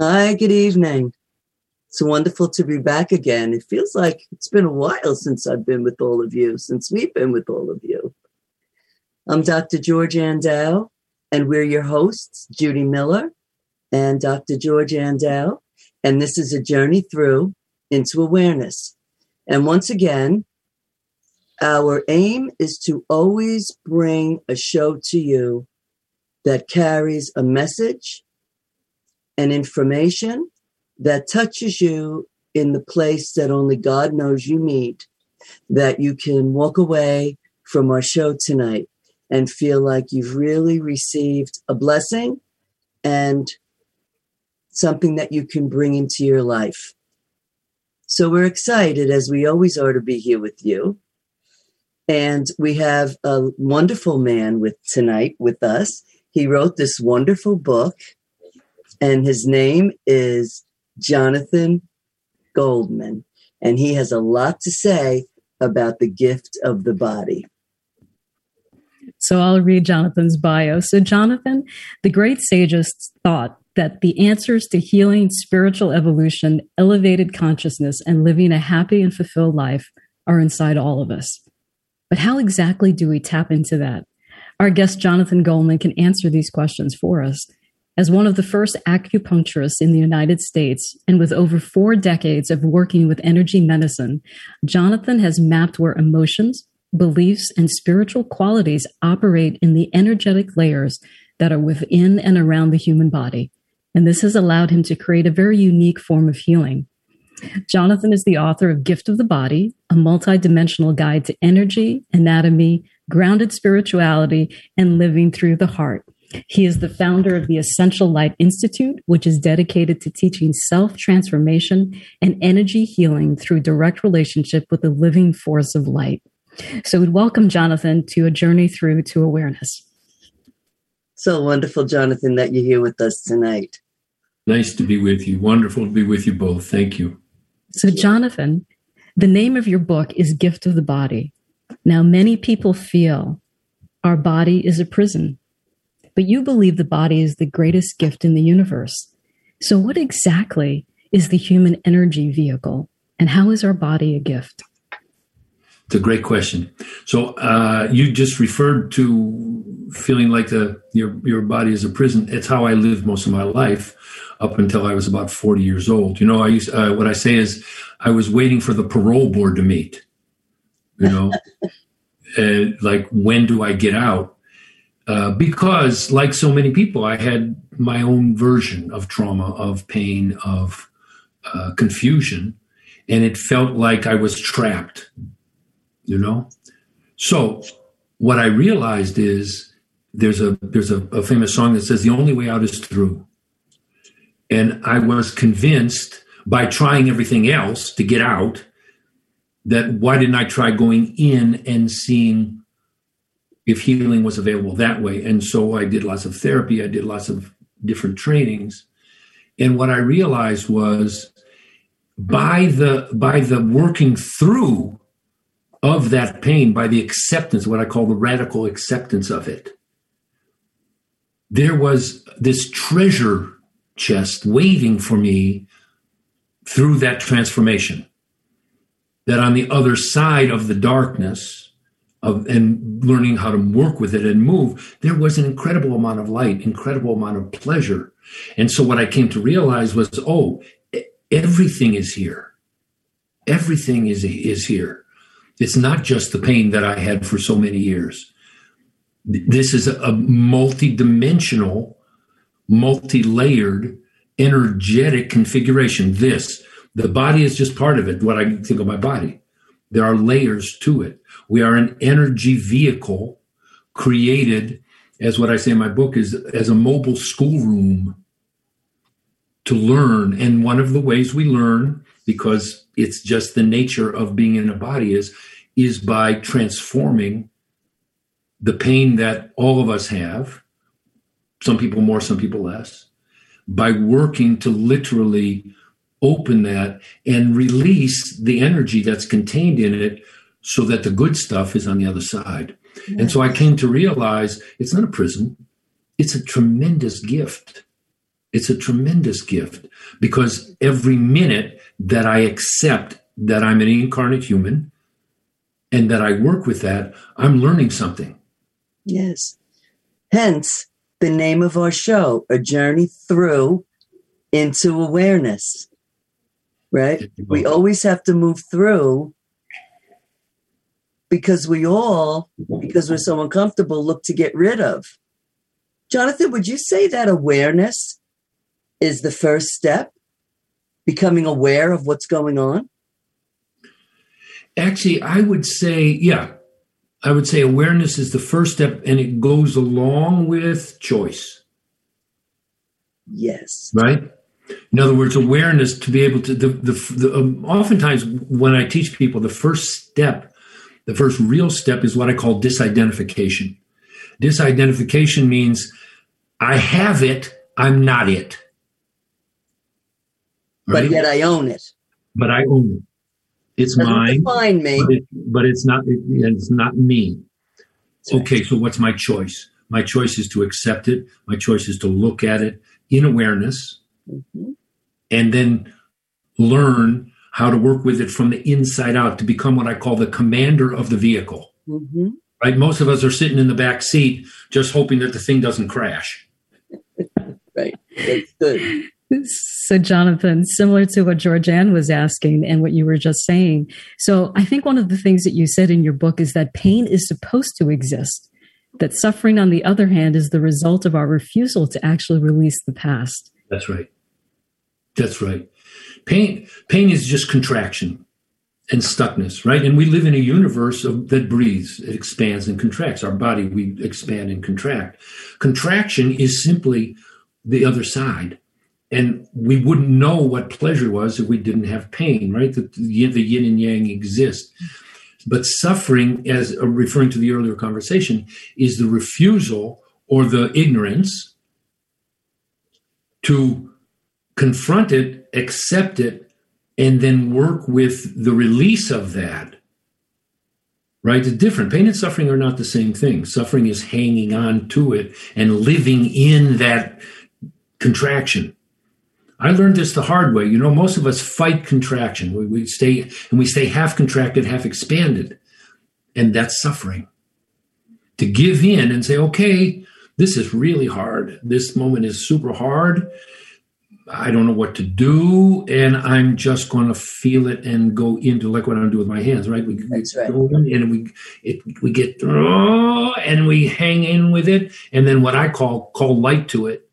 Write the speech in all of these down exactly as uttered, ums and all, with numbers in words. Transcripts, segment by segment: Hi, good evening. It's wonderful to be back again. It feels like it's been a while since I've been with all of you, since we've been with all of you. I'm Doctor George Andow, and we're your hosts, Judy Miller and Doctor George Andow. And this is a journey through into awareness. And once again, our aim is to always bring a show to you that carries a message and information that touches you in the place that only God knows you need, that you can walk away from our show tonight and feel like you've really received a blessing and something that you can bring into your life. So we're excited, as we always are, to be here with you. And we have a wonderful man with tonight with us. He wrote this wonderful book, and his name is Jonathan Goldman. And he has a lot to say about the gift of the body. So I'll read Jonathan's bio. So Jonathan, the great sages thought that the answers to healing, spiritual evolution, elevated consciousness, and living a happy and fulfilled life are inside all of us. But how exactly do we tap into that? Our guest, Jonathan Goldman, can answer these questions for us. As one of the first acupuncturists in the United States, and with over four decades of working with energy medicine, Jonathan has mapped where emotions, beliefs, and spiritual qualities operate in the energetic layers that are within and around the human body. And this has allowed him to create a very unique form of healing. Jonathan is the author of Gift of the Body, a multidimensional guide to energy, anatomy, grounded spirituality, and living through the heart. He is the founder of the Essential Light Institute, which is dedicated to teaching self-transformation and energy healing through direct relationship with the living force of light. So we welcome Jonathan to a journey through to awareness. So wonderful, Jonathan, that you're here with us tonight. Nice to be with you. Wonderful to be with you both. Thank you. So Jonathan, the name of your book is Gift of the Body. Now, many people feel our body is a prison, but you believe the body is the greatest gift in the universe. So what exactly is the human energy vehicle, and how is our body a gift? It's a great question. So uh, you just referred to feeling like the your your body is a prison. It's how I lived most of my life up until I was about forty years old. You know, I used, uh, what I say is I was waiting for the parole board to meet. You know, uh, like, when do I get out? Uh, because like so many people, I had my own version of trauma, of pain, of uh, confusion, and it felt like I was trapped, you know? So what I realized is there's a there's a, a famous song that says the only way out is through. And I was convinced by trying everything else to get out that why didn't I try going in and seeing if healing was available that way? And so I did lots of therapy. I did lots of different trainings. And what I realized was by the by the working through of that pain, by the acceptance, what I call the radical acceptance of it, there was this treasure chest waiting for me through that transformation. That on the other side of the darkness of and learning how to work with it and move, there was an incredible amount of light, incredible amount of pleasure. And so what I came to realize was, oh, everything is here. Everything is, is here. It's not just the pain that I had for so many years. This is a multidimensional, multi-layered, energetic configuration. This The body is just part of it, what I think of my body. There are layers to it. We are an energy vehicle created, as what I say in my book, is as a mobile schoolroom to learn. And one of the ways we learn, because it's just the nature of being in a body, is, is by transforming the pain that all of us have, some people more, some people less, by working to literally open that and release the energy that's contained in it so that the good stuff is on the other side. Yes. And so I came to realize it's not a prison. It's a tremendous gift. It's a tremendous gift because every minute that I accept that I'm an incarnate human and that I work with that, I'm learning something. Yes. Hence, the name of our show, A Journey Through Into Awareness, right? We always have to move through because we all, because we're so uncomfortable, look to get rid of. Jonathan, would you say that awareness is the first step, becoming aware of what's going on? Actually, I would say, yeah, I would say awareness is the first step, and it goes along with choice. Yes. Right? In other words, awareness to be able to, the, the, the um, oftentimes when I teach people, the first step, the first real step is what I call disidentification. Disidentification means I have it, I'm not it. Right? But yet I own it. But I own it. It's doesn't mine, define me. But, it, but it's not. It, it's not me. Right. Okay, so what's my choice? My choice is to accept it. My choice is to look at it in awareness, mm-hmm. and then learn how to work with it from the inside out to become what I call the commander of the vehicle. Mm-hmm. Right? Most of us are sitting in the back seat, just hoping that the thing doesn't crash. Right. That's good. So, Jonathan, similar to what Georgianne was asking and what you were just saying. So I think one of the things that you said in your book is that pain is supposed to exist, that suffering, on the other hand, is the result of our refusal to actually release the past. That's right. That's right. Pain, pain is just contraction and stuckness, right? And we live in a universe of, that breathes. It expands and contracts. Our body, we expand and contract. Contraction is simply the other side. And we wouldn't know what pleasure was if we didn't have pain, right? The, the yin and yang exist. But suffering, as referring to the earlier conversation, is the refusal or the ignorance to confront it, accept it, and then work with the release of that, right? It's different. Pain and suffering are not the same thing. Suffering is hanging on to it and living in that contraction. I learned this the hard way. You know, most of us fight contraction. We, we stay and we stay half contracted, half expanded. And that's suffering. To give in and say, okay, this is really hard. This moment is super hard. I don't know what to do. And I'm just going to feel it and go into, like what I'm doing with my hands, right? We that's right. And we, it, we get, oh, and we hang in with it. And then what I call, call light to it.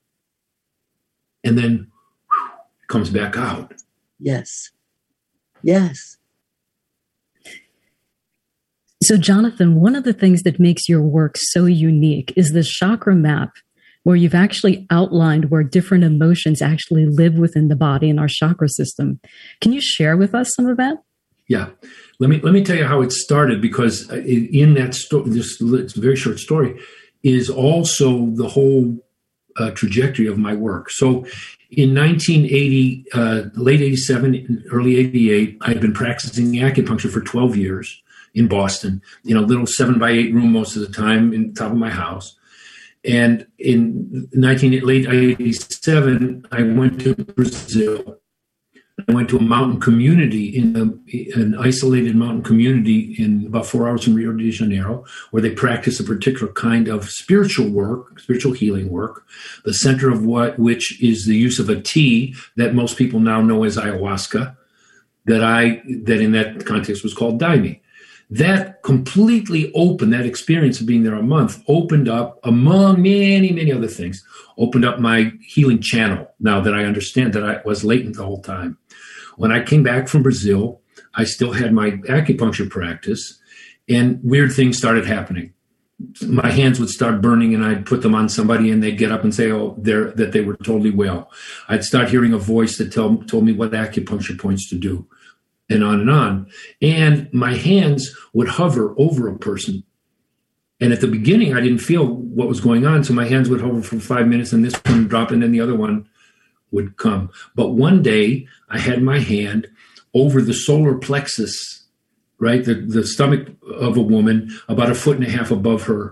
And then comes back out. Yes. Yes. So, Jonathan, one of the things that makes your work so unique is the chakra map, where you've actually outlined where different emotions actually live within the body and our chakra system. Can you share with us some of that? Yeah. Let me let me tell you how it started, because in that story, this very short story, is also the whole Uh, trajectory of my work. So in nineteen eighty, uh, late eighty-seven, early eighty-eight, I had been practicing acupuncture for twelve years in Boston, in a little seven by eight room most of the time in the top of my house. And in nineteen, late eighty-seven, I went to Brazil. I went to a mountain community, in a, an isolated mountain community in about four hours from Rio de Janeiro, where they practice a particular kind of spiritual work, spiritual healing work, the center of what which is the use of a tea that most people now know as ayahuasca, that I that in that context was called daime. That completely opened, that experience of being there a month, opened up, among many, many other things, opened up my healing channel now that I understand that I was latent the whole time. When I came back from Brazil, I still had my acupuncture practice, and weird things started happening. My hands would start burning, and I'd put them on somebody, and they'd get up and say, oh, they're, that they were totally well. I'd start hearing a voice that tell, told me what acupuncture points to do. And on and on. And my hands would hover over a person. And at the beginning, I didn't feel what was going on. So my hands would hover for five minutes and this one would drop and then the other one would come. But one day I had my hand over the solar plexus, right? The, the stomach of a woman about a foot and a half above her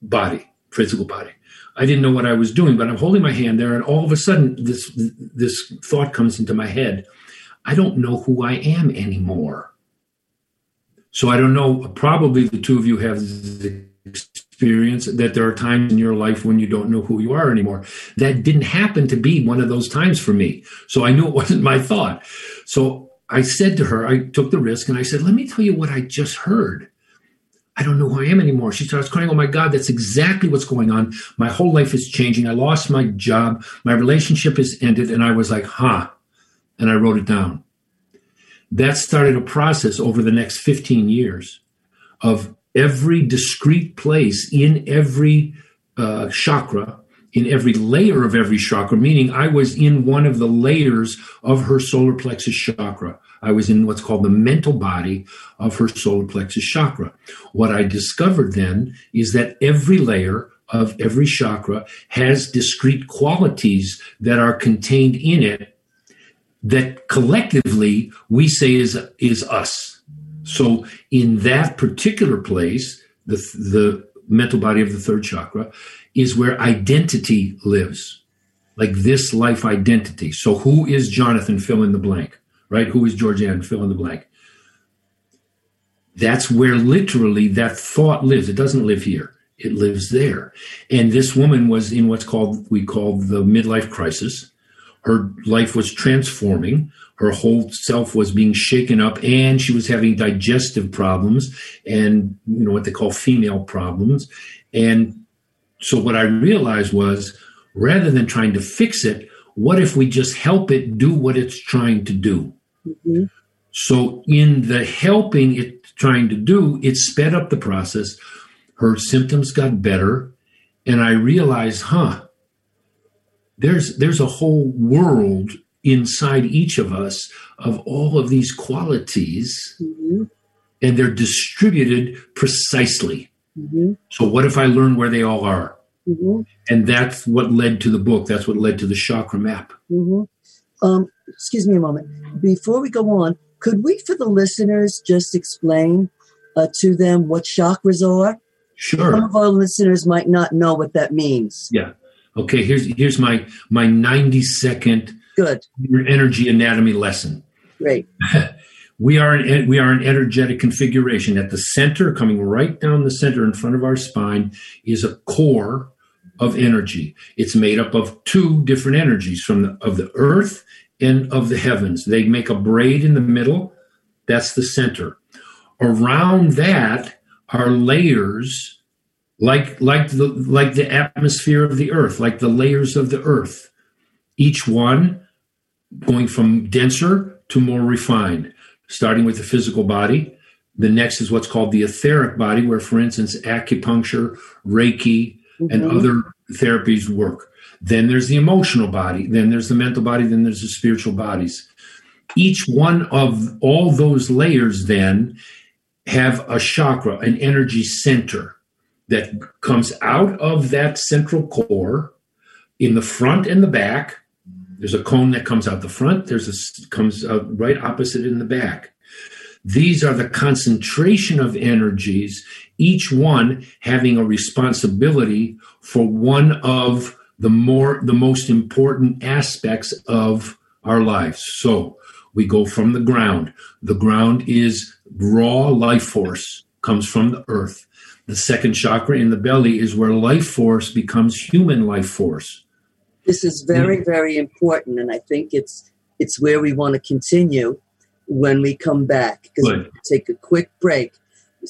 body, physical body. I didn't know what I was doing, but I'm holding my hand there, and all of a sudden this this thought comes into my head. I don't know who I am anymore. So I don't know, probably the two of you have the experience that there are times in your life when you don't know who you are anymore. That didn't happen to be one of those times for me. So I knew it wasn't my thought. So I said to her, I took the risk and I said, let me tell you what I just heard. I don't know who I am anymore. She starts crying. Oh my God, that's exactly what's going on. My whole life is changing. I lost my job. My relationship has ended. And I was like, huh. And I wrote it down. That started a process over the next fifteen years of every discrete place in every uh, chakra, in every layer of every chakra, meaning I was in one of the layers of her solar plexus chakra. I was in what's called the mental body of her solar plexus chakra. What I discovered then is that every layer of every chakra has discrete qualities that are contained in it, that collectively we say is is us. So in that particular place, the the mental body of the third chakra is where identity lives, like this life identity. So who is Jonathan, fill in the blank, right? Who is Georgianne, fill in the blank? That's where literally that thought lives. It doesn't live here. It lives there. And this woman was in what's called, we call the midlife crisis. Her life was transforming. Her whole self was being shaken up, and she was having digestive problems and, you know, what they call female problems. And so what I realized was, rather than trying to fix it, what if we just help it do what it's trying to do? Mm-hmm. So in the helping it trying to do, it sped up the process. Her symptoms got better. And I realized, huh, There's there's a whole world inside each of us of all of these qualities, mm-hmm. and they're distributed precisely. Mm-hmm. So what if I learn where they all are? Mm-hmm. And that's what led to the book. That's what led to the chakra map. Mm-hmm. Um, excuse me a moment. Before we go on, could we, for the listeners, just explain uh, to them what chakras are? Sure. Some of our listeners might not know what that means. Yeah. Okay, here's here's my my ninety second good energy anatomy lesson. Great. We are an we are an energetic configuration. At the center, coming right down the center in front of our spine, is a core of energy. It's made up of two different energies from the, of the earth and of the heavens. They make a braid in the middle. That's the center. Around that are layers. Like like the like the atmosphere of the earth, like the layers of the earth, each one going from denser to more refined, starting with the physical body. The next is what's called the etheric body, where, for instance, acupuncture, Reiki, mm-hmm. and other therapies work. Then there's the emotional body. Then there's the mental body. Then there's the spiritual bodies. Each one of all those layers then have a chakra, an energy center, that comes out of that central core in the front and the back. There's a cone that comes out the front. There's a comes out right opposite in the back. These are the concentration of energies, each one having a responsibility for one of the more the most important aspects of our lives. So we go from the ground. The ground is raw life force, comes from the earth. The second chakra in the belly is where life force becomes human life force. This is very, very important, and I think it's it's where we want to continue when we come back, because we're going to take a quick break.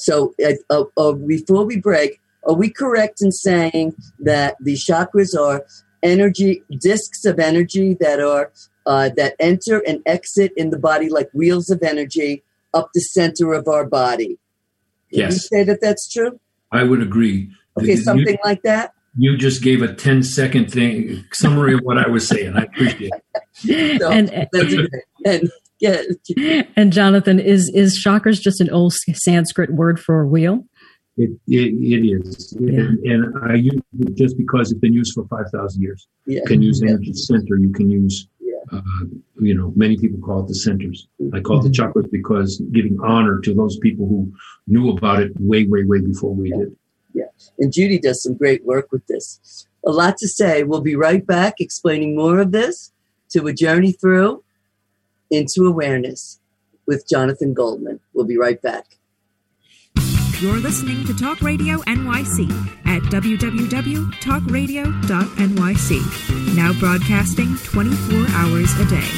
So uh, uh, before we break, are we correct in saying that the chakras are energy, discs of energy that are uh, that enter and exit in the body like wheels of energy up the center of our body? Can yes. you say that that's true? I would agree. Okay, something you, like that? You just gave a ten second thing, summary of what I was saying. I appreciate it. So, and, and, and, and Jonathan, is, is chakras just an old Sanskrit word for wheel? It It, it is. Yeah. And, and I use it just because it's been used for five thousand years. Yeah. You can use yeah. energy center. You can use, yeah. uh, you know, many people call it the centers. I call mm-hmm. it the chakras because giving honor to those people who knew about it way, way, way before we yeah. did. Yeah. And Judy does some great work with this. A lot to say. We'll be right back explaining more of this to a journey through into awareness with Jonathan Goldman. We'll be right back. You're listening to Talk Radio N Y C at w w w dot talk radio dot n y c. Now broadcasting twenty-four hours a day.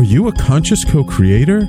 Are you a conscious co-creator?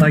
Are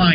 Hi,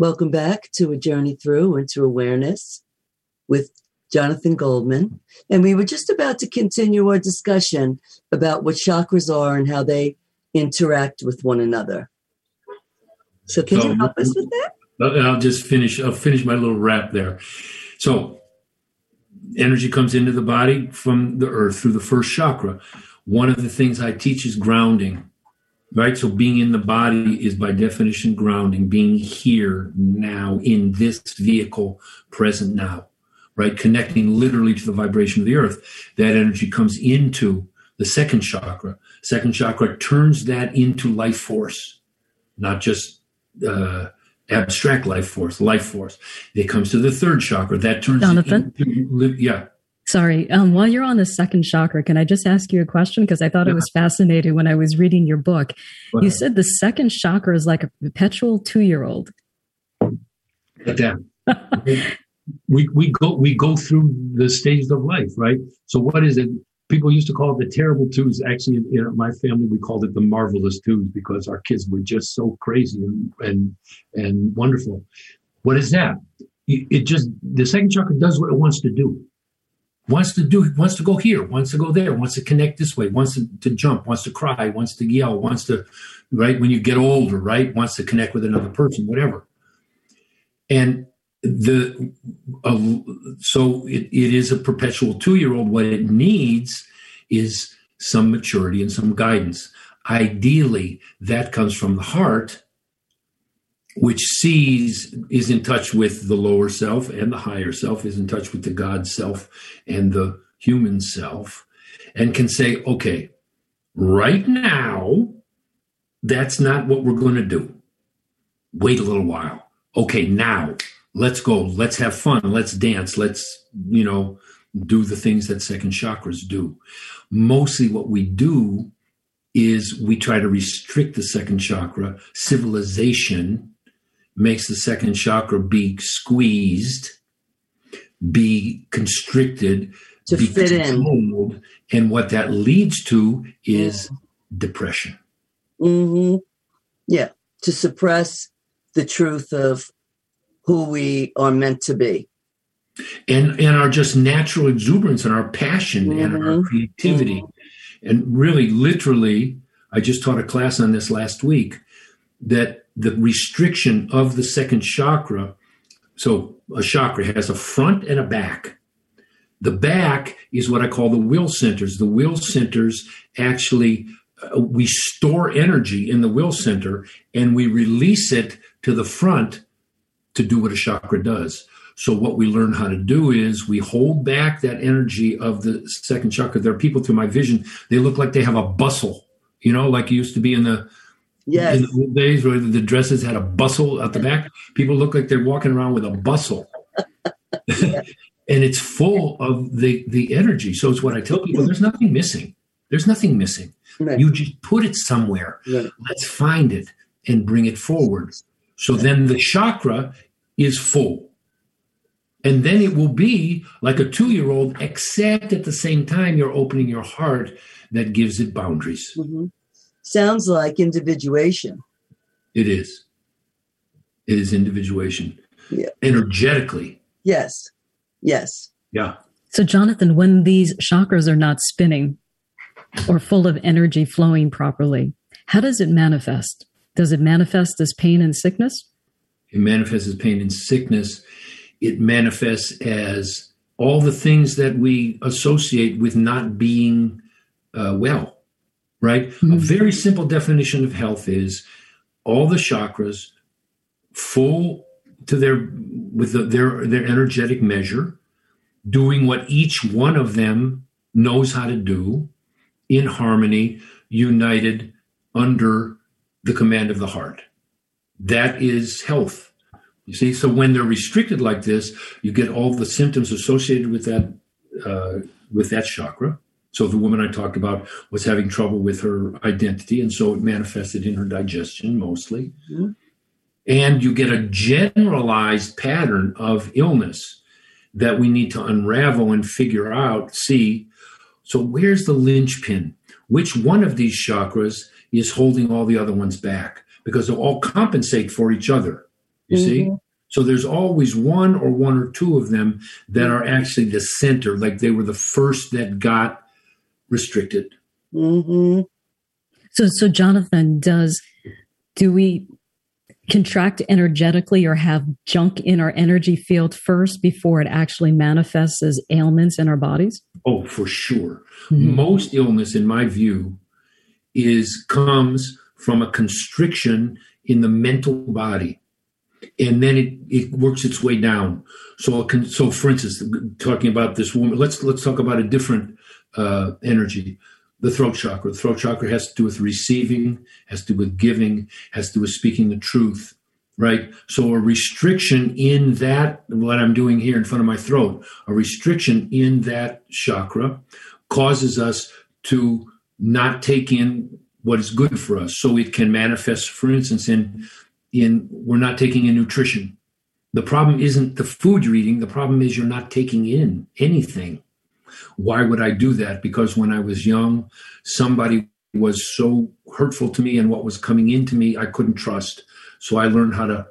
Welcome back to A Journey Through Into Awareness with Jonathan Goldman. And we were just about to continue our discussion about what chakras are and how they interact with one another. So can so, you help us with that? I'll just finish. I'll finish my little wrap there. So energy comes into the body from the earth through the first chakra. One of the things I teach is grounding. Right. So being in the body is by definition grounding, being here now in this vehicle, present now, right? Connecting literally to the vibration of the earth. That energy comes into the second chakra. Second chakra turns that into life force, not just uh, abstract life force, life force. It comes to the third chakra. That turns Jonathan? It into, yeah. Sorry, um, while you're on the second chakra, can I just ask you a question? Because I thought yeah. it was fascinating when I was reading your book. Wow. You said the second chakra is like a perpetual two-year-old. Yeah. we we go we go through the stages of life, right? So what is it? People used to call it the terrible twos. Actually, in, in my family, we called it the marvelous twos because our kids were just so crazy and and, and wonderful. What is that? It, it just the second chakra does what it wants to do. Wants to do, wants to go here, wants to go there, wants to connect this way, wants to, to jump, wants to cry, wants to yell, wants to, right, when you get older, right, wants to connect with another person, whatever. And the, uh, so it, it is a perpetual two-year-old. What it needs is some maturity and some guidance. Ideally, that comes from the heart which sees, is in touch with the lower self and the higher self, is in touch with the God self and the human self, and can say, okay, right now, that's not what we're going to do. Wait a little while. Okay, now let's go. Let's have fun. Let's dance. Let's, you know, do the things that second chakras do. Mostly what we do is we try to restrict the second chakra. Civilization makes the second chakra be squeezed, be constricted, to be fit in. And what that leads to is yeah. depression. Mm-hmm. Yeah, to suppress the truth of who we are meant to be. And and our just natural exuberance and our passion mm-hmm. and our creativity. Mm-hmm. And really, literally, I just taught a class on this last week, that the restriction of the second chakra, so a chakra has a front and a back. The back is what I call the will centers. The will centers actually, uh, we store energy in the will center and we release it to the front to do what a chakra does. So what we learn how to do is we hold back that energy of the second chakra. There are people through my vision, they look like they have a bustle, you know, like it used to be in the, yes. in the old days where the dresses had a bustle at the back. People look like they're walking around with a bustle. Yeah. And it's full of the, the energy. So it's what I tell people, there's nothing missing. There's nothing missing. Right. You just put it somewhere. Right. Let's find it and bring it forward. So right. then the chakra is full. And then it will be like a two-year-old, except at the same time you're opening your heart that gives it boundaries. Mm-hmm. Sounds like individuation. It is. It is individuation. Yeah. Energetically. Yes. Yes. Yeah. So, Jonathan, when these chakras are not spinning or full of energy flowing properly, how does it manifest? Does it manifest as pain and sickness? It manifests as pain and sickness. It manifests as all the things that we associate with not being uh, well, right? Mm-hmm. A very simple definition of health is all the chakras full to their with the, their their energetic measure, doing what each one of them knows how to do in harmony, united under the command of the heart. That is health. You see, so when they're restricted like this, you get all the symptoms associated with that uh, with that chakra. So the woman I talked about was having trouble with her identity, and so it manifested in her digestion mostly. Mm-hmm. And you get a generalized pattern of illness that we need to unravel and figure out, see, so where's the linchpin? Which one of these chakras is holding all the other ones back? Because they'll all compensate for each other, you mm-hmm. see? So there's always one or one or two of them that are actually the center, like they were the first that got restricted. Mm-hmm. So, so Jonathan, does, do we... contract energetically or have junk in our energy field first before it actually manifests as ailments in our bodies? Oh, for sure. Mm-hmm. Most illness, in my view, is comes from a constriction in the mental body. And then it, it works its way down. So, con- so for instance, talking about this woman, let's let's talk about a different uh, energy. The throat chakra. The throat chakra has to do with receiving, has to do with giving, has to do with speaking the truth, right? So a restriction in that, what I'm doing here in front of my throat, a restriction in that chakra causes us to not take in what is good for us. So it can manifest, for instance, in, in we're not taking in nutrition. The problem isn't the food you're eating. The problem is you're not taking in anything. Why would I do that? Because when I was young, somebody was so hurtful to me and what was coming into me, I couldn't trust. So I learned how to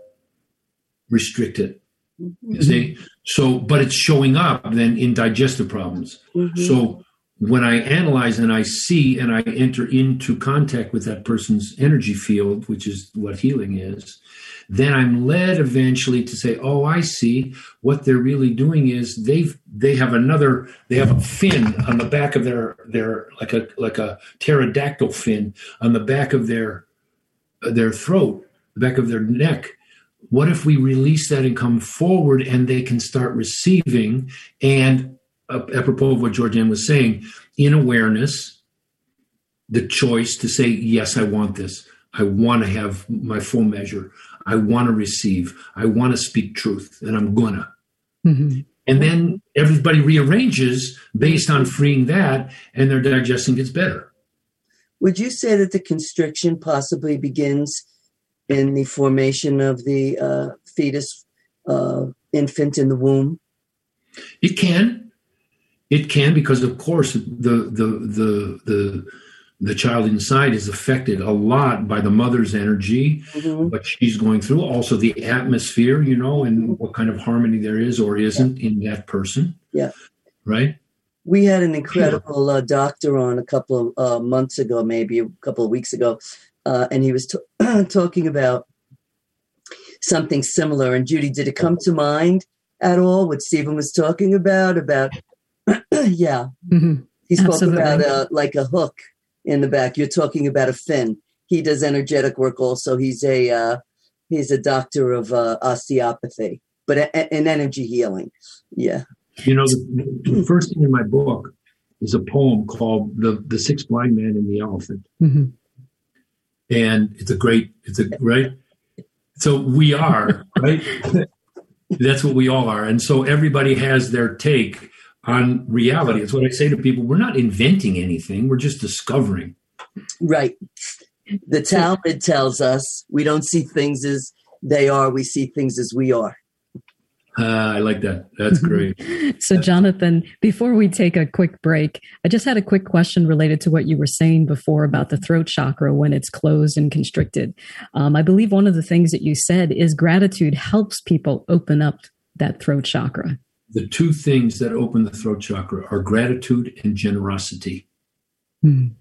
restrict it. Mm-hmm. You see? So, but it's showing up then in digestive problems. Mm-hmm. So when I analyze and I see and I enter into contact with that person's energy field, which is what healing is, then I'm led eventually to say, oh, I see what they're really doing is they've they have another they have a fin on the back of their their like a like a pterodactyl fin on the back of their their throat, the back of their neck What if we release that and come forward and they can start receiving? And uh, apropos of what Georgianne was saying, in awareness, the choice to say, yes, I want this. I want to have my full measure. I want to receive. I want to speak truth, and I'm going to. Mm-hmm. And then everybody rearranges based on freeing that, and their digestion gets better. Would you say that the constriction possibly begins in the formation of the uh, fetus uh, infant in the womb? It can. It can, because, of course, the the the the the child inside is affected a lot by the mother's energy, mm-hmm. what she's going through, also the atmosphere, you know, and what kind of harmony there is or isn't yeah. in that person. Yeah. Right? We had an incredible uh, doctor on a couple of uh, months ago, maybe a couple of weeks ago, uh, and he was t- talking about something similar. And Judy, did it come to mind at all what Stephen was talking about? About yeah. Mm-hmm. He spoke Absolutely. about uh, like a hook. In the back, you're talking about a Finn. He does energetic work also. He's a uh, he's a doctor of uh, osteopathy, but a, a, an energy healing. Yeah. You know, the, the first thing in my book is a poem called "The the Six Blind Men and the Elephant," mm-hmm. and it's a great it's a right. So we are right. That's what we all are, and so everybody has their take on reality. It's what I say to people. We're not inventing anything. We're just discovering. Right. The Talmud tells us we don't see things as they are. We see things as we are. Uh, I like that. That's great. So, Jonathan, before we take a quick break, I just had a quick question related to what you were saying before about the throat chakra when it's closed and constricted. Um, I believe one of the things that you said is gratitude helps people open up that throat chakra. The two things that open the throat chakra are gratitude and generosity. Mm.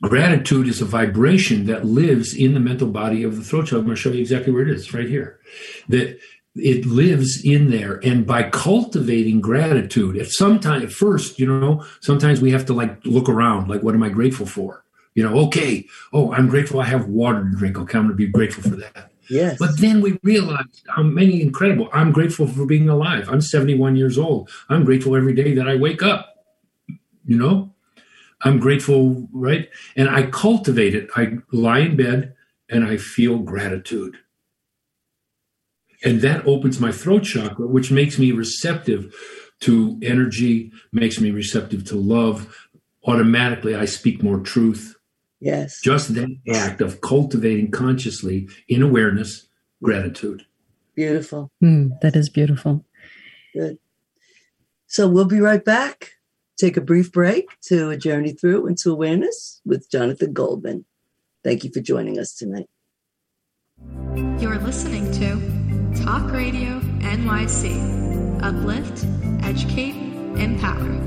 Gratitude is a vibration that lives in the mental body of the throat chakra. I'm going to show you exactly where it is, right here. That it lives in there. And by cultivating gratitude, at some time, at first, you know, sometimes we have to like look around, like, what am I grateful for? You know, okay, oh, I'm grateful I have water to drink. Okay, I'm going to be grateful for that. Yes. But then we realized how many incredible. I'm grateful for being alive. I'm seventy-one years old. I'm grateful every day that I wake up. You know, I'm grateful, right? And I cultivate it. I lie in bed and I feel gratitude. And that opens my throat chakra, which makes me receptive to energy, makes me receptive to love. Automatically, I speak more truth. Yes. Just that act of cultivating consciously in awareness, gratitude. Beautiful. Mm, that is beautiful. Good. So we'll be right back. Take a brief break to a journey through into awareness with Jonathan Goldman. Thank you for joining us tonight. You're listening to Talk Radio N Y C. Uplift, educate, empower.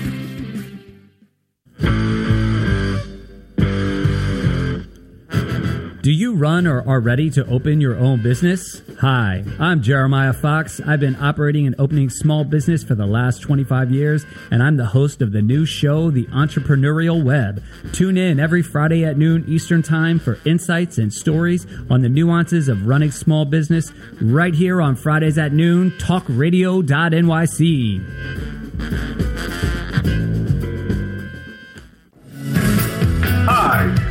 Do you run or are ready to open your own business? Hi, I'm Jeremiah Fox. I've been operating and opening small business for the last twenty-five years, and I'm the host of the new show, The Entrepreneurial Web. Tune in every Friday at noon Eastern Time for insights and stories on the nuances of running small business right here on Fridays at noon, talk radio dot N Y C. Hi.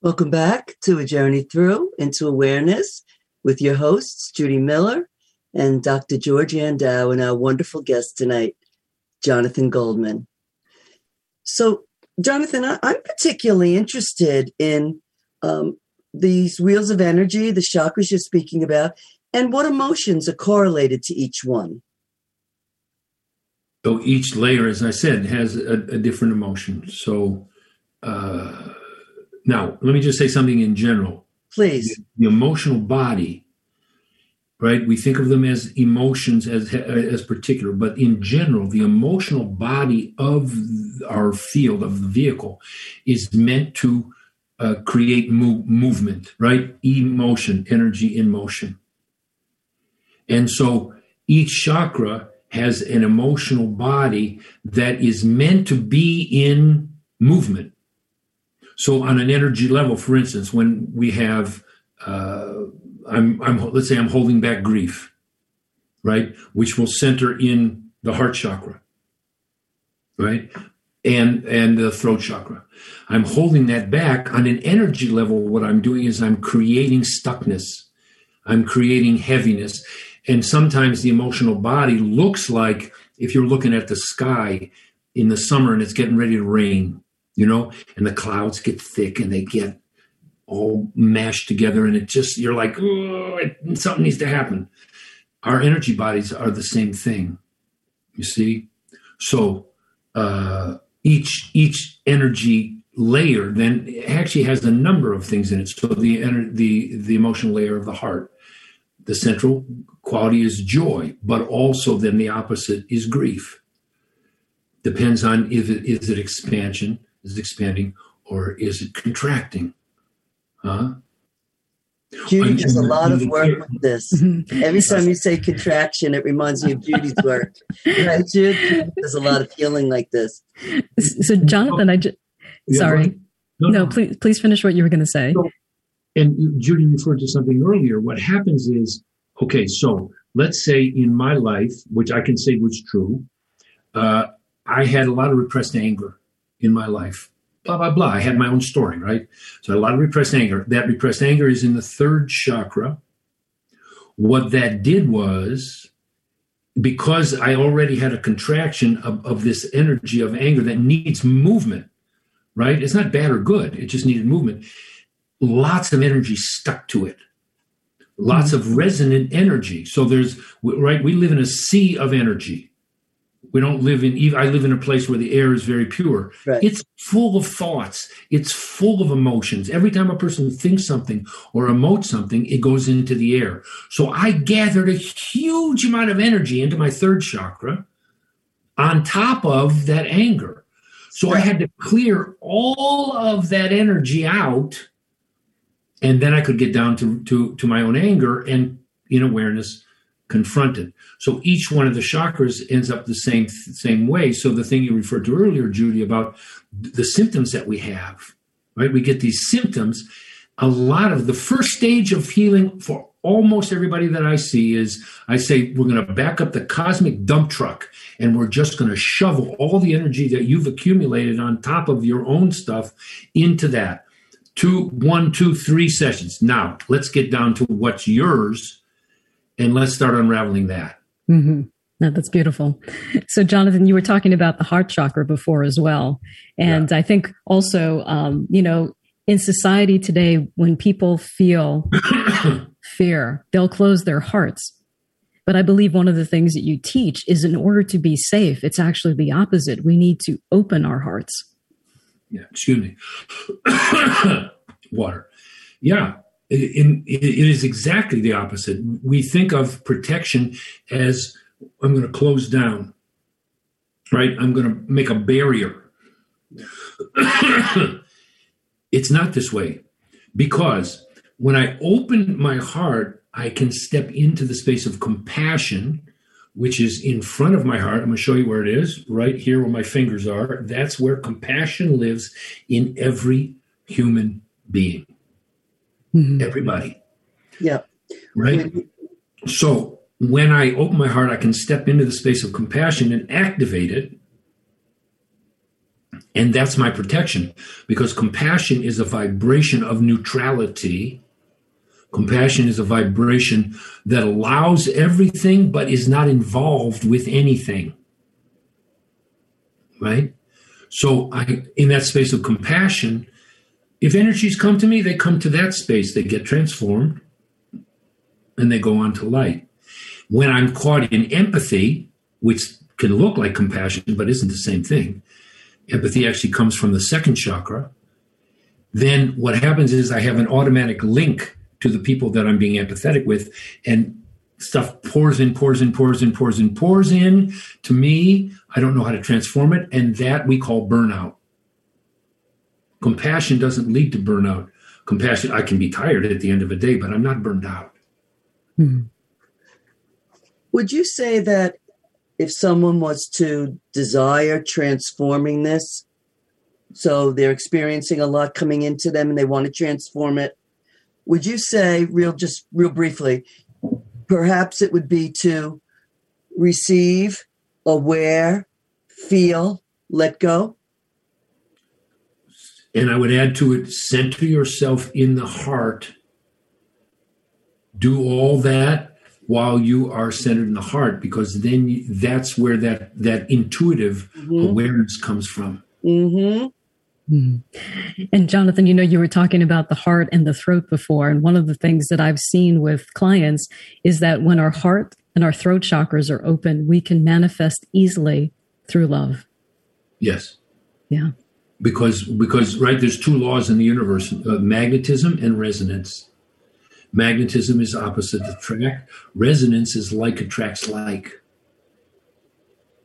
Welcome back to A Journey Through Into Awareness with your hosts, Judy Miller and Doctor George Andow, and our wonderful guest tonight, Jonathan Goldman. So, Jonathan, I'm particularly interested in um, these wheels of energy, the chakras you're speaking about, and what emotions are correlated to each one. So each layer, as I said, has a, a different emotion. So, uh now, let me just say something in general. Please. The, the emotional body, right? We think of them as emotions, as as particular, but in general, the emotional body of our field, of the vehicle, is meant to uh, create mo- movement, right? Emotion, energy in motion. And so each chakra has an emotional body that is meant to be in movement. So on an energy level, for instance, when we have, uh, I'm, I'm, let's say I'm holding back grief, right, which will center in the heart chakra, right, and and the throat chakra. I'm holding that back on an energy level. What I'm doing is I'm creating stuckness. I'm creating heaviness. And sometimes the emotional body looks like, if you're looking at the sky in the summer and it's getting ready to rain, you know, and the clouds get thick and they get all mashed together, and it just, you're like, oh, it, something needs to happen. Our energy bodies are the same thing, you see. So uh, each each energy layer then actually has a number of things in it. So the ener- the the emotional layer of the heart, the central quality is joy, but also then the opposite is grief. Depends on if it is it expansion. Is it expanding or is it contracting? Huh? Judy does a lot of work with this. Every time you say contraction, it reminds me of Judy's work. Right, Judy does a lot of healing like this. So, Jonathan, I just, sorry. No, no, no, please, please finish what you were going to say. So, and Judy referred to something earlier. What happens is, okay, so let's say in my life, which I can say was true, uh, I had a lot of repressed anger in my life, blah, blah, blah. I had my own story, right? So a lot of repressed anger. That repressed anger is in the third chakra. What that did was, because I already had a contraction of, of this energy of anger that needs movement, right? It's not bad or good. It just needed movement. Lots of energy stuck to it. Lots of resonant energy. So there's, right, we live in a sea of energy. We don't live in, I live in a place where the air is very pure. Right. It's full of thoughts. It's full of emotions. Every time a person thinks something or emotes something, it goes into the air. So I gathered a huge amount of energy into my third chakra on top of that anger. So right. I had to clear all of that energy out, and then I could get down to, to, to my own anger and in awareness confronted. So each one of the chakras ends up the same same way. So the thing you referred to earlier, Judy, about the symptoms that we have, right? We get these symptoms. A lot of the first stage of healing for almost everybody that I see is I say, we're going to back up the cosmic dump truck and we're just going to shovel all the energy that you've accumulated on top of your own stuff into that. Two, one, two, three sessions. Now, let's get down to what's yours. And let's start unraveling that. Mm-hmm. No, that's beautiful. So, Jonathan, you were talking about the heart chakra before as well. And yeah. I think also, um, you know, in society today, when people feel fear, they'll close their hearts. But I believe one of the things that you teach is in order to be safe, it's actually the opposite. We need to open our hearts. Yeah, excuse me. Water. Yeah. It, it, it is exactly the opposite. We think of protection as I'm going to close down, right? I'm going to make a barrier. It's not this way, because when I open my heart, I can step into the space of compassion, which is in front of my heart. I'm going to show you where it is, right here where my fingers are. That's where compassion lives in every human being. Mm-hmm. Everybody. Yeah. Right? Mm-hmm. So when I open my heart, I can step into the space of compassion and activate it. And that's my protection, because compassion is a vibration of neutrality. Compassion is a vibration that allows everything but is not involved with anything. Right? So I, in that space of compassion, if energies come to me, they come to that space. They get transformed, and they go on to light. When I'm caught in empathy, which can look like compassion, but isn't the same thing, empathy actually comes from the second chakra, then what happens is I have an automatic link to the people that I'm being empathetic with, and stuff pours in, pours in, pours in, pours in, pours in to me. I don't know how to transform it, and that we call burnout. Compassion doesn't lead to burnout. Compassion, I can be tired at the end of a day, but I'm not burned out. Mm-hmm. Would you say that if someone was to desire transforming this, so they're experiencing a lot coming into them and they want to transform it, would you say, real just real briefly, perhaps it would be to receive, aware, feel, let go? And I would add to it, center yourself in the heart. Do all that while you are centered in the heart, because then you, that's where that, that intuitive mm-hmm. awareness comes from. Mm-hmm. Mm-hmm. And Jonathan, you know, you were talking about the heart and the throat before. And one of the things that I've seen with clients is that when our heart and our throat chakras are open, we can manifest easily through love. Yes. Yeah. Because, because right, there's two laws in the universe, uh, magnetism and resonance. Magnetism is opposite attract. Resonance is like attracts like.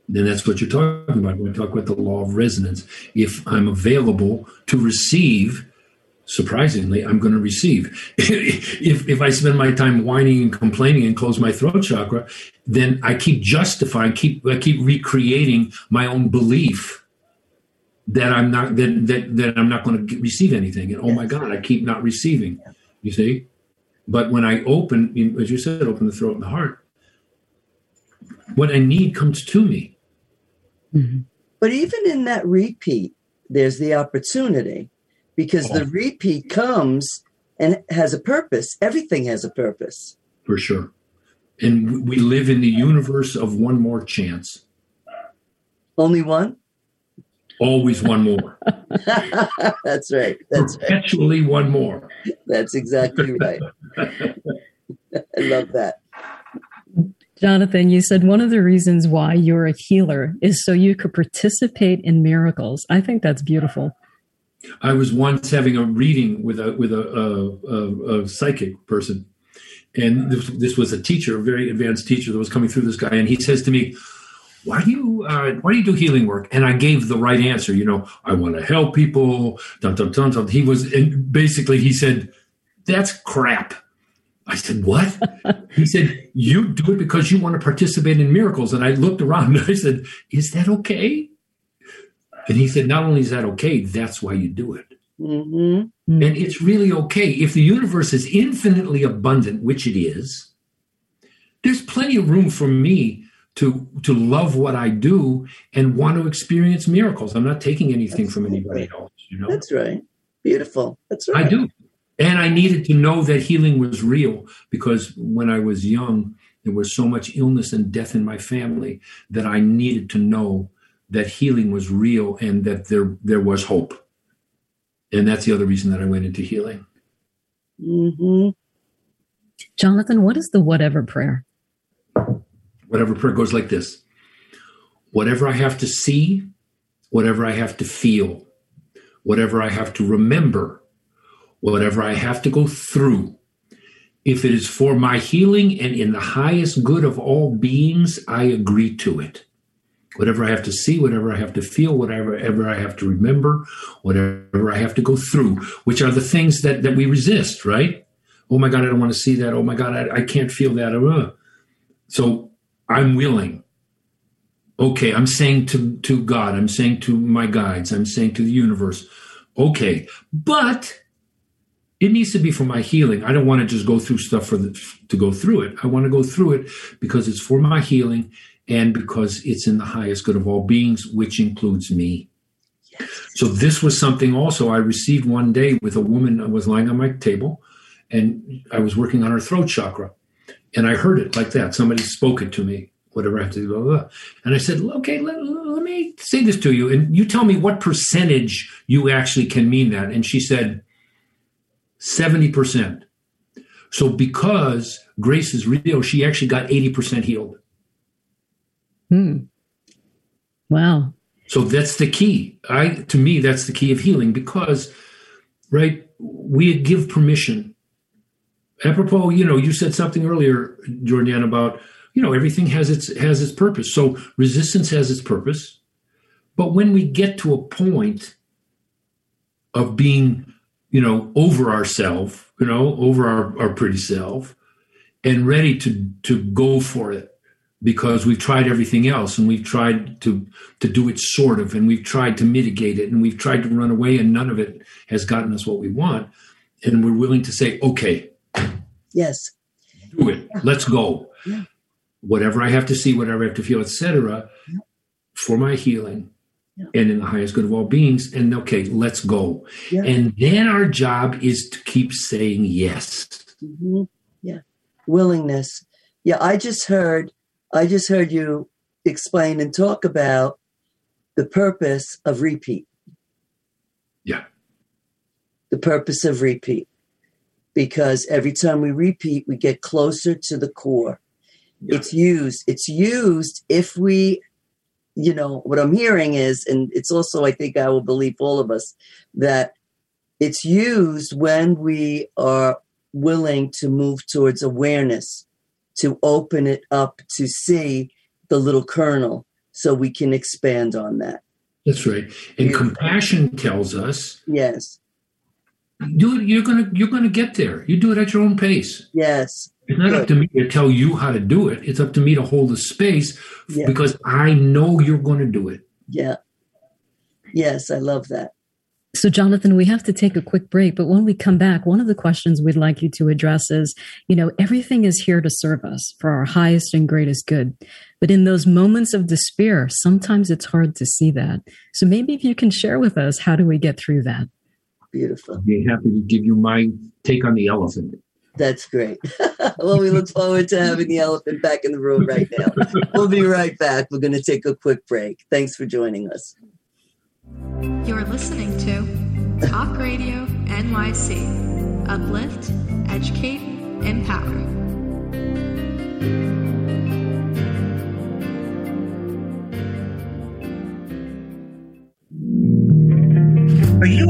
Then that's what you're talking about. We're talking about the law of resonance. If I'm available to receive, surprisingly, I'm going to receive. if if I spend my time whining and complaining and close my throat chakra, then I keep justifying, keep I keep recreating my own belief that I'm not that, that that I'm not going to receive anything, and oh my God, I keep not receiving. You see, but when I open, as you said, open the throat and the heart, what I need comes to me. Mm-hmm. But even in that repeat, there's the opportunity, because oh. the repeat comes and has a purpose. Everything has a purpose, for sure. And we live in the universe of one more chance. Only one. Always one more. That's right. That's Perpetually right. one more. That's exactly right. I love that. Jonathan, you said one of the reasons why you're a healer is so you could participate in miracles. I think that's beautiful. I was once having a reading with a with a, a, a, a psychic person, and this, this was a teacher, a very advanced teacher that was coming through this guy, and he says to me, Why do you uh, why do you do healing work? And I gave the right answer. You know, I want to help people. Dun, dun, dun, dun. He was, and basically he said, "That's crap." I said, "What?" He said, "You do it because you want to participate in miracles." And I looked around and I said, "Is that okay?" And he said, "Not only is that okay, that's why you do it." Mm-hmm. And it's really okay. If the universe is infinitely abundant, which it is, there's plenty of room for me to to love what I do and want to experience miracles. I'm not taking anything That's from anybody right. else. You know? That's right. Beautiful. That's right. I do. And I needed to know that healing was real, because when I was young, There was so much illness and death in my family that I needed to know that healing was real and that there there was hope. And that's the other reason that I went into healing. Mm-hmm. Jonathan, what is the whatever prayer? Whatever prayer goes like this. Whatever I have to see, whatever I have to feel, whatever I have to remember, whatever I have to go through, if it is for my healing and in the highest good of all beings, I agree to it. Whatever I have to see, whatever I have to feel, whatever ever I have to remember, whatever I have to go through, which are the things that, that we resist, right? Oh my God, I don't want to see that. Oh my God, I, I can't feel that. So I'm willing. Okay, I'm saying to, to God, I'm saying to my guides, I'm saying to the universe, okay, but it needs to be for my healing. I don't want to just go through stuff for the, to go through it. I want to go through it because it's for my healing and because it's in the highest good of all beings, which includes me. Yes. So this was something also I received one day with a woman who was lying on my table, and I was working on her throat chakra, and I heard it like that. Somebody spoke it to me, whatever I have to do, blah, blah, blah. And I said, okay, let, let me say this to you, and you tell me what percentage you actually can mean that. And she said, seventy percent. So because grace is real, she actually got eighty percent healed. Hmm. Wow. So that's the key. I, to me, that's the key of healing because, right, we give permission. Apropos, you know, you said something earlier, Jordan, about, you know, everything has its, has its purpose. So resistance has its purpose. But when we get to a point of being, you know, over ourselves, you know, over our, our pretty self, and ready to, to go for it because we've tried everything else and we've tried to, to do it sort of, and we've tried to mitigate it and we've tried to run away and none of it has gotten us what we want. And we're willing to say, okay, yes, do it. Yeah. Let's go. Yeah. Whatever I have to see, whatever I have to feel, et cetera, yeah. for my healing. Yeah. And in the highest good of all beings, and okay, let's go. Yeah. And then our job is to keep saying yes. Mm-hmm. Yeah. Willingness. Yeah. I just heard, I just heard you explain and talk about the purpose of repeat. Yeah. The purpose of repeat, because every time we repeat, we get closer to the core. Yeah. It's used. It's used if we, you know, what I'm hearing is, and it's also, I think I will believe all of us, that it's used when we are willing to move towards awareness, to open it up, to see the little kernel so we can expand on that. That's right. And yeah. compassion tells us, yes, do it. You're going to, you're going to get there. You do it at your own pace. Yes. It's not up to me to tell you how to do it. It's up to me to hold the space yeah. because I know you're going to do it. Yeah. Yes, I love that. So, Jonathan, we have to take a quick break. But when we come back, one of the questions we'd like you to address is, you know, everything is here to serve us for our highest and greatest good. But in those moments of despair, sometimes it's hard to see that. So maybe if you can share with us, how do we get through that? Beautiful. I'd be happy to give you my take on the elephant. That's great. Well, we look forward to having the elephant back in the room right now. We'll be right back. We're going to take a quick break. Thanks for joining us. You're listening to Talk Radio N Y C. Uplift, educate, empower. Are you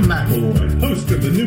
McElroy, host of the new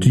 Do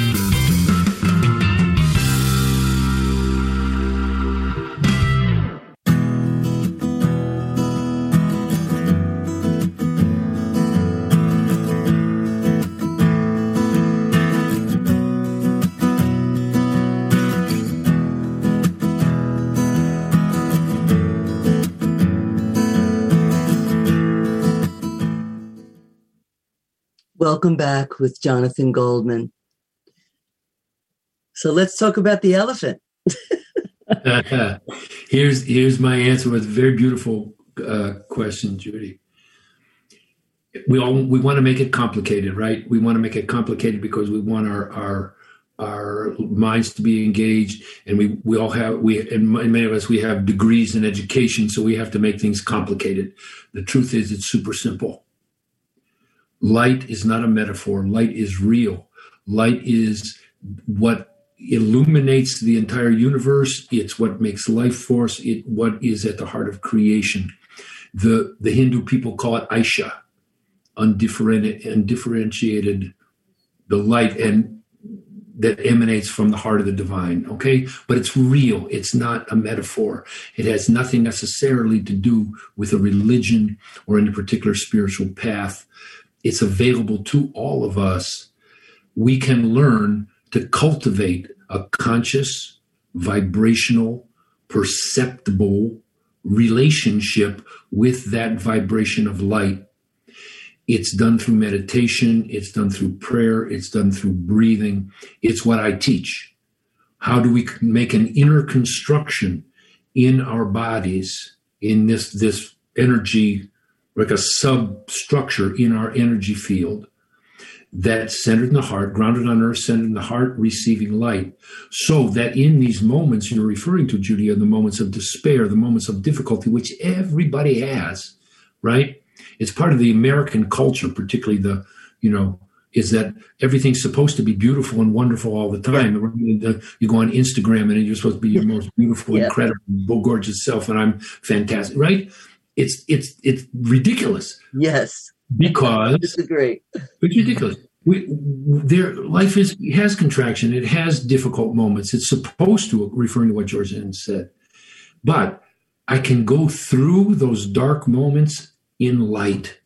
Welcome back with Jonathan Goldman. So let's talk about the elephant. uh, here's here's my answer with a very beautiful uh, question, Judy. We all we want to make it complicated, right? We want to make it complicated because we want our our our minds to be engaged, and we, we all have we and many of us we have degrees in education, so we have to make things complicated. The truth is, it's super simple. Light is not a metaphor. Light is real. Light is what illuminates the entire universe. It's what makes life force. It what is at the heart of creation. The the Hindu people call it Aisha, undifferent, undifferentiated, the light and that emanates from the heart of the divine. Okay, but it's real. It's not a metaphor. It has nothing necessarily to do with a religion or any particular spiritual path. It's available to all of us. We can learn to cultivate a conscious, vibrational, perceptible relationship with that vibration of light. It's done through meditation. It's done through prayer. It's done through breathing. It's what I teach. How do we make an inner construction in our bodies, in this, this energy, like a substructure in our energy field that's centered in the heart, grounded on earth, centered in the heart, receiving light, so that in these moments you're referring to, Judy, are the moments of despair, the moments of difficulty, which everybody has, right? It's part of the American culture, particularly the, you know, is that everything's supposed to be beautiful and wonderful all the time. Yeah. You go on Instagram and you're supposed to be your most beautiful, yeah. incredible, gorgeous self, and I'm fantastic, right? It's it's it's ridiculous. Yes, because I disagree. It's ridiculous. We, there, life is has contraction. It has difficult moments. It's supposed to, referring to what George N. said. But I can go through those dark moments in light,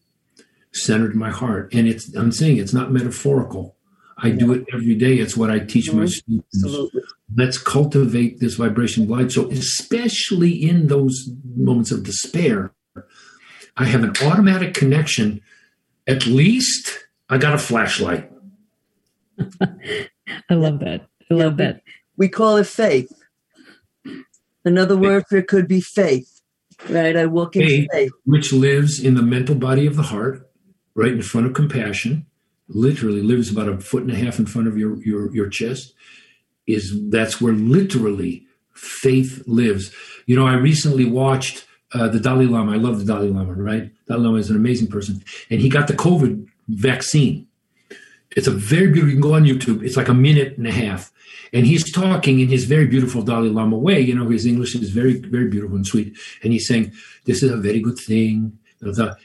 centered in my heart. And it's I'm saying it's not metaphorical. I yeah. do it every day. It's what I teach mm-hmm. my students. Absolutely. Let's cultivate this vibration of light. So especially in those moments of despair, I have an automatic connection. At least I got a flashlight. I love that. I love that. We call it faith. Another word for it could be faith, right? I walk in faith, faith. Which lives in the mental body of the heart, right in front of compassion, literally lives about a foot and a half in front of your, your, your chest. Is that's where literally faith lives. You know, I recently watched uh, the Dalai Lama. I love the Dalai Lama, right? Dalai Lama is an amazing person. And he got the COVID vaccine. It's a very beautiful, you can go on YouTube. It's like a minute and a half. And he's talking in his very beautiful Dalai Lama way. You know, his English is very, very beautiful and sweet. And he's saying, this is a very good thing.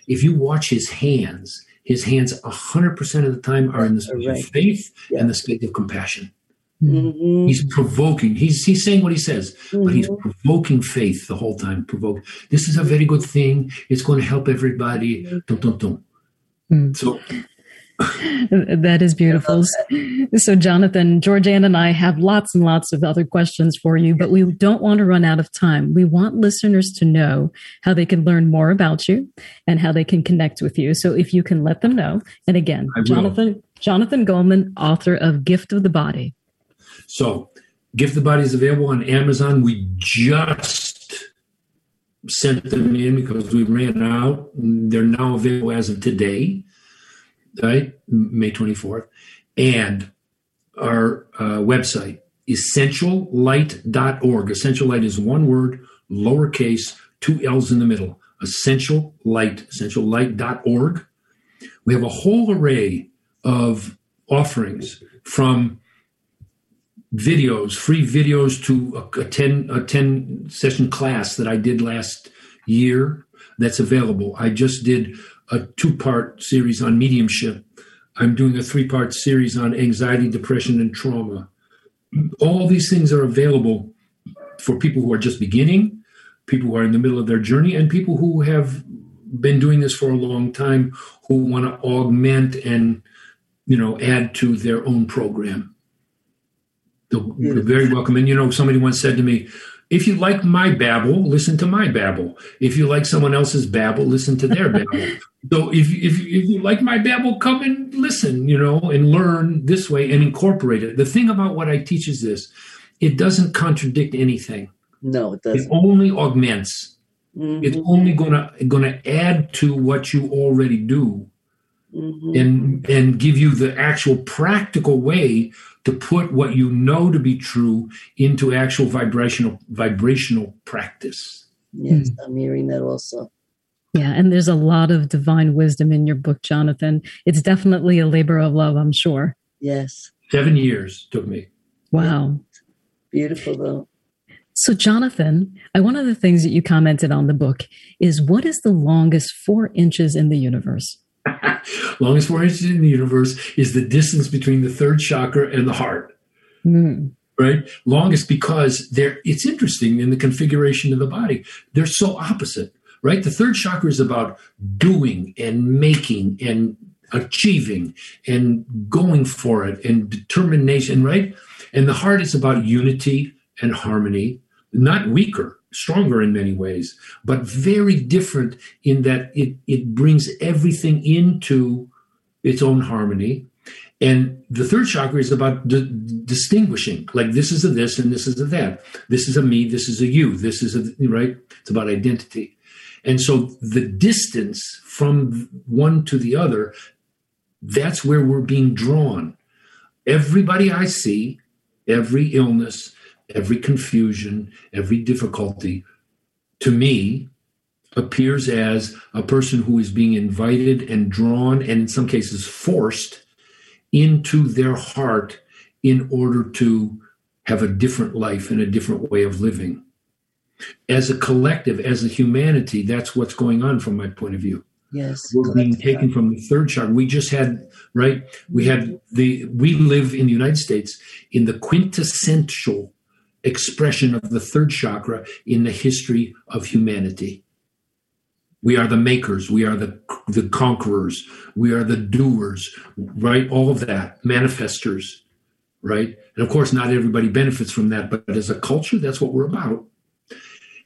If you watch his hands, his hands one hundred percent of the time are in the space right. of faith yeah. and the space of compassion. Mm-hmm. He's provoking. He's he's saying what he says, mm-hmm. but he's provoking faith the whole time. Provoke. This is a very good thing. It's going to help everybody. Dum, dum, dum. Mm. So That is beautiful. So Jonathan, Georgianne and I have lots and lots of other questions for you, but we don't want to run out of time. We want listeners to know how they can learn more about you and how they can connect with you. So if you can let them know. And again, Jonathan, Jonathan Goldman, author of Gift of the Body. So Gift of the Body is available on Amazon. We just sent them in because we ran out. They're now available as of today. Right? May twenty-fourth. And our uh, website, Essential Light dot org. Essential Light is one word, lowercase, two L's in the middle. Essential Light, Essential Light dot org. We have a whole array of offerings, from videos, free videos, to a ten, a ten session class that I did last year that's available. I just did a two-part series on mediumship. I'm doing a three-part series on anxiety, depression, and trauma. All these things are available for people who are just beginning, people who are in the middle of their journey, and people who have been doing this for a long time who want to augment and, you know, add to their own program. They're very welcome. And, you know, somebody once said to me, if you like my babble, listen to my babble. If you like someone else's babble, listen to their babble. So if, if, if you like my babble, come and listen, you know, and learn this way and incorporate it. The thing about what I teach is this. It doesn't contradict anything. No, it doesn't. It only augments. Mm-hmm. It's only gonna gonna add to what you already do, mm-hmm. and and give you the actual practical way to put what you know to be true into actual vibrational vibrational practice. Yes, I'm hearing that also. Yeah, and there's a lot of divine wisdom in your book, Jonathan. It's definitely a labor of love, I'm sure. Yes. Seven years took me. Wow. Yeah. Beautiful, though. So, Jonathan, one of the things that you commented on the book is, what is the longest four inches in the universe? Longest four inches in the universe is the distance between the third chakra and the heart, mm. right? Longest because they're, it's interesting in the configuration of the body. They're so opposite, right? The third chakra is about doing and making and achieving and going for it and determination, right? And the heart is about unity and harmony, not weaker. Stronger in many ways, but very different in that it, it brings everything into its own harmony. And the third chakra is about di- distinguishing, like this is a this and this is a that. This is a me, this is a you, this is a, right? It's about identity. And so the distance from one to the other, that's where we're being drawn. Everybody I see, every illness, every confusion, every difficulty, to me, appears as a person who is being invited and drawn, and in some cases forced, into their heart in order to have a different life and a different way of living. As a collective, as a humanity, that's what's going on from my point of view. Yes. We're being taken from the third chakra. We just had, right, we had the, we live in the United States in the quintessential expression of the third chakra in the history of humanity. We are the makers. We are the the conquerors. We are the doers, right? All of that, manifestors, right? And of course, not everybody benefits from that, but as a culture, that's what we're about.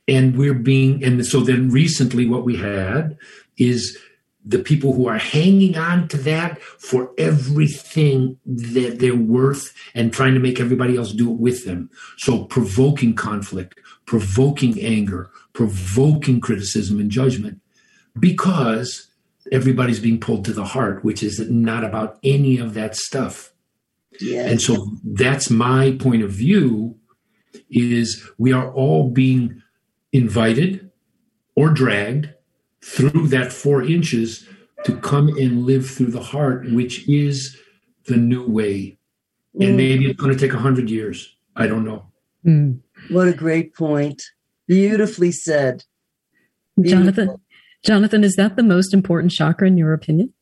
And we're being, and so then recently what we had is the people who are hanging on to that for everything that they're worth and trying to make everybody else do it with them. So provoking conflict, provoking anger, provoking criticism and judgment, because everybody's being pulled to the heart, which is not about any of that stuff. Yes. And so that's my point of view, is we are all being invited or dragged through that four inches to come and live through the heart, which is the new way. Mm. And maybe it's going to take a hundred years. I don't know. Mm. What a great point. Beautifully said. Beautiful. Jonathan, Jonathan, is that the most important chakra in your opinion?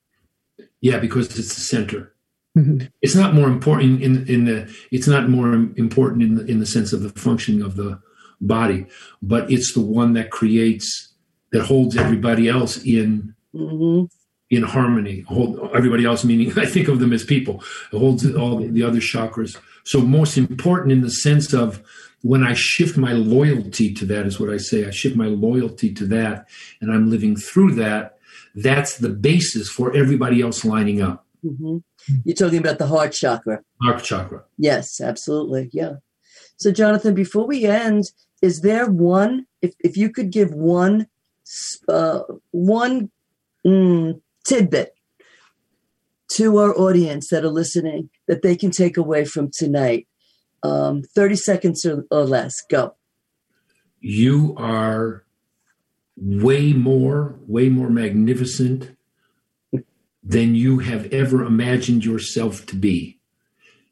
Yeah, because it's the center. Mm-hmm. It's not more important in, in the, it's not more important in the, in the sense of the functioning of the body, but it's the one that creates, that holds everybody else in, mm-hmm. in harmony, hold everybody else, meaning I think of them as people, it holds all the other chakras. So most important in the sense of when I shift my loyalty to that is what I say. I shift my loyalty to that, and I'm living through that. That's the basis for everybody else lining up. Mm-hmm. You're talking about the heart chakra. Heart chakra. Yes, absolutely. Yeah. So, Jonathan, before we end, is there one, if, if you could give one, uh, one mm, tidbit to our audience that are listening that they can take away from tonight, um, thirty seconds or, or less, go. You are way more, way more magnificent than you have ever imagined yourself to be.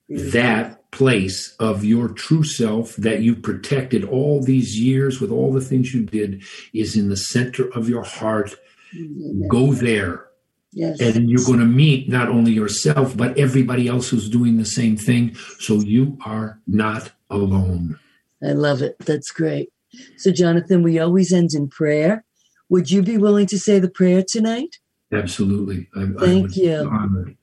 That place of your true self that you protected all these years with all the things you did is in the center of your heart. Yes. Go there. Yes. And you're going to meet not only yourself, but everybody else who's doing the same thing. So you are not alone. I love it. That's great. So, Jonathan, we always end in prayer. Would you be willing to say the prayer tonight? Absolutely. I, Thank I you. Honored.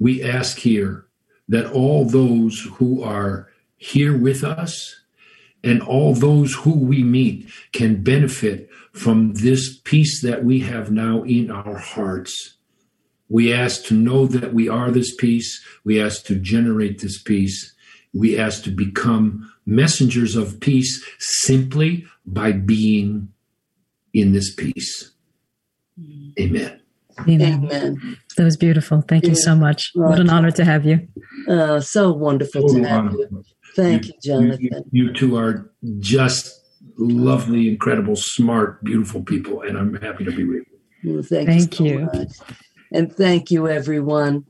We ask here that all those who are here with us and all those who we meet can benefit from this peace that we have now in our hearts. We ask to know that we are this peace. We ask to generate this peace. We ask to become messengers of peace simply by being in this peace. Amen. Amen. Amen. That was beautiful. Thank yeah. you so much. Right. What an honor to have you. Oh, so wonderful so to have wonderful. you. Thank you, you Jonathan. You, you two are just lovely, incredible, smart, beautiful people, and I'm happy to be with you. Well, thank, thank you, so you. Much. And thank you, everyone.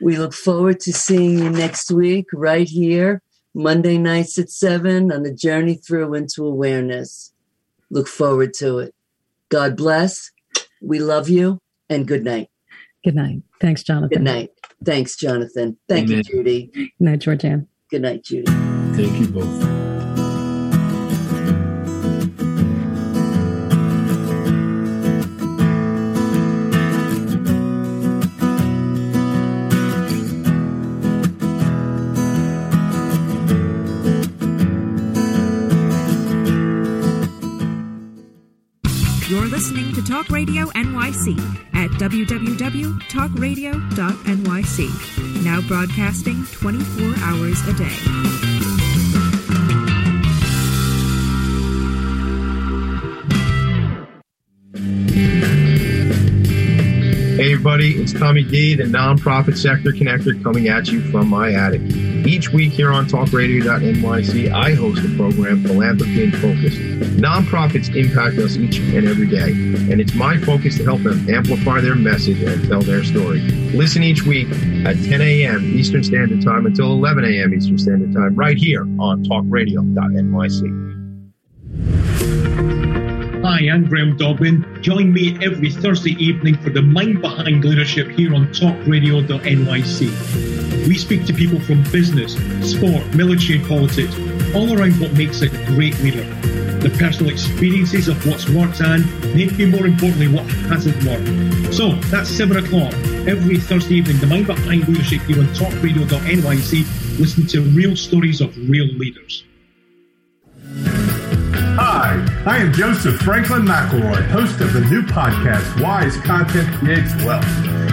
We look forward to seeing you next week right here, Monday nights at seven on a journey through into awareness. Look forward to it. God bless. We love you. And good night. Good night. Thanks, Jonathan. Good night. Thanks, Jonathan. Thank Amen. you, Judy. Good night, Georgianne. Good night, Judy. Thank you both. Listening to Talk Radio N Y C at w w w dot talk radio dot n y c. Now broadcasting twenty-four hours a day. Hey everybody, it's Tommy D, the Nonprofit Sector Connector, coming at you from my attic. Each week here on talk radio dot n y c, I host the program Philanthropy in Focus. Nonprofits impact us each and every day, and it's my focus to help them amplify their message and tell their story. Listen each week at ten a.m. Eastern Standard Time until eleven a.m. Eastern Standard Time right here on talk radio dot n y c. Hi, I'm Graham Dobbin. Join me every Thursday evening for the Mind Behind Leadership here on talk radio dot n y c. We speak to people from business, sport, military and politics, all around what makes a great leader. The personal experiences of what's worked and, maybe more importantly, what hasn't worked. So, that's seven o'clock every Thursday evening, the Mind Behind Leadership here on talk radio dot n y c. Listen to real stories of real leaders. Hi, I am Joseph Franklin McElroy, host of the new podcast, Wise Content Creates Wealth.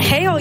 Hey, all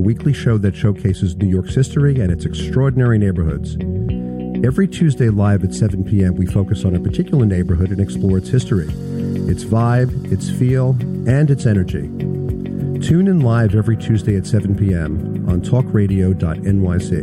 weekly show that showcases New York's history and its extraordinary neighborhoods. Every Tuesday live at seven p.m., we focus on a particular neighborhood and explore its history, its vibe, its feel, and its energy. Tune in live every Tuesday at seven p.m. on talk radio dot n y c.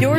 You're